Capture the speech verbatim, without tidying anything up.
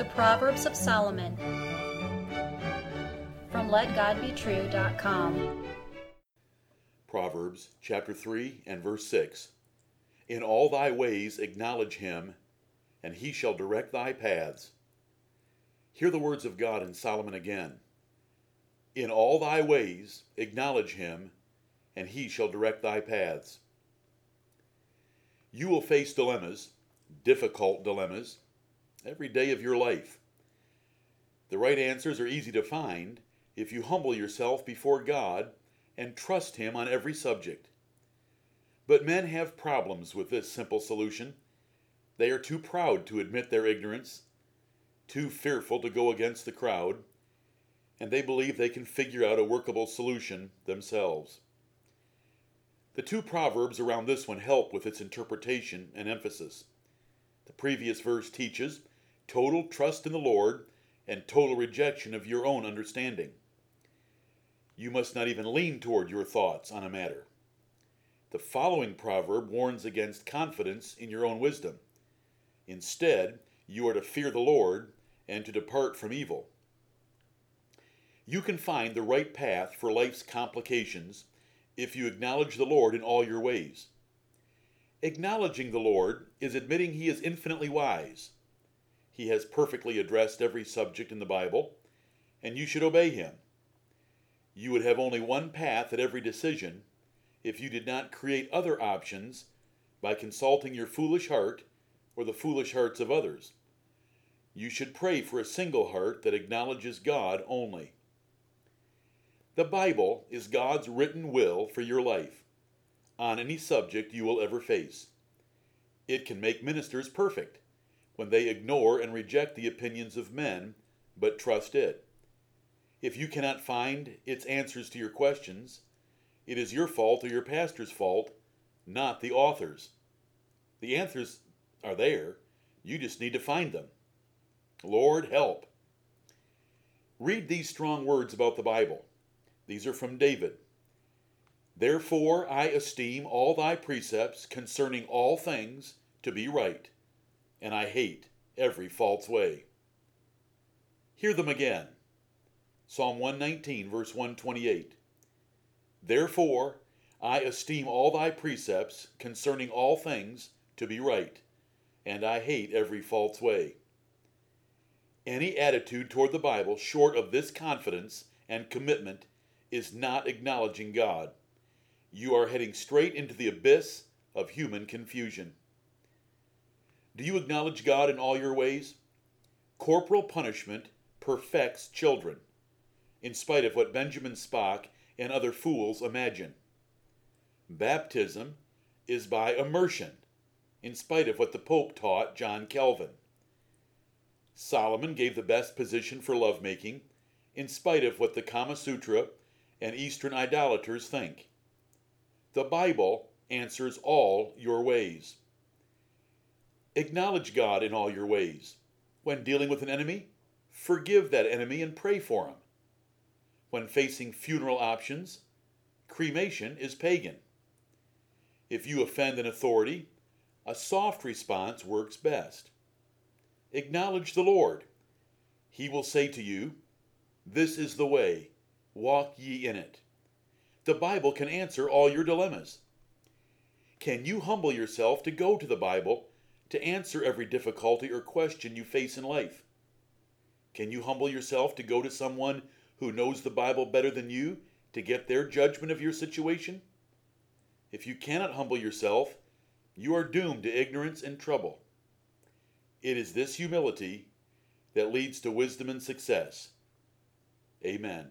The Proverbs of Solomon, from Let God Be True dot com. Proverbs chapter three and verse six. In all thy ways acknowledge him, and he shall direct thy paths. Hear the words of God in Solomon again. In all thy ways acknowledge him, and he shall direct thy paths. You will face dilemmas, difficult dilemmas, every day of your life. The right answers are easy to find if you humble yourself before God and trust him on every subject. But men have problems with this simple solution. They are too proud to admit their ignorance, too fearful to go against the crowd, and they believe they can figure out a workable solution themselves. The two proverbs around this one help with its interpretation and emphasis. The previous verse teaches total trust in the Lord and total rejection of your own understanding. You must not even lean toward your thoughts on a matter. The following proverb warns against confidence in your own wisdom. Instead, you are to fear the Lord and to depart from evil. You can find the right path for life's complications if you acknowledge the Lord in all your ways. Acknowledging the Lord is admitting he is infinitely wise. He has perfectly addressed every subject in the Bible, and you should obey him. You would have only one path at every decision if you did not create other options by consulting your foolish heart or the foolish hearts of others. You should pray for a single heart that acknowledges God only. The Bible is God's written will for your life, on any subject you will ever face. It can make ministers perfect when they ignore and reject the opinions of men, but trust it. If you cannot find its answers to your questions, it is your fault or your pastor's fault, not the author's. The answers are there. You just need to find them. Lord, help. Read these strong words about the Bible. These are from David. Therefore I esteem all thy precepts concerning all things to be right, and I hate every false way. Hear them again. Psalm one nineteen, verse one twenty-eight. Therefore I esteem all thy precepts concerning all things to be right, and I hate every false way. Any attitude toward the Bible short of this confidence and commitment is not acknowledging God. You are heading straight into the abyss of human confusion. Do you acknowledge God in all your ways? Corporal punishment perfects children, in spite of what Benjamin Spock and other fools imagine. Baptism is by immersion, in spite of what the Pope taught John Calvin. Solomon gave the best position for lovemaking, in spite of what the Kama Sutra and Eastern idolaters think. The Bible answers all your ways. Acknowledge God in all your ways. When dealing with an enemy, forgive that enemy and pray for him. When facing funeral options, cremation is pagan. If you offend an authority, a soft response works best. Acknowledge the Lord. He will say to you, "This is the way, walk ye in it." The Bible can answer all your dilemmas. Can you humble yourself to go to the Bible to answer every difficulty or question you face in life? Can you humble yourself to go to someone who knows the Bible better than you to get their judgment of your situation? If you cannot humble yourself, you are doomed to ignorance and trouble. It is this humility that leads to wisdom and success. Amen.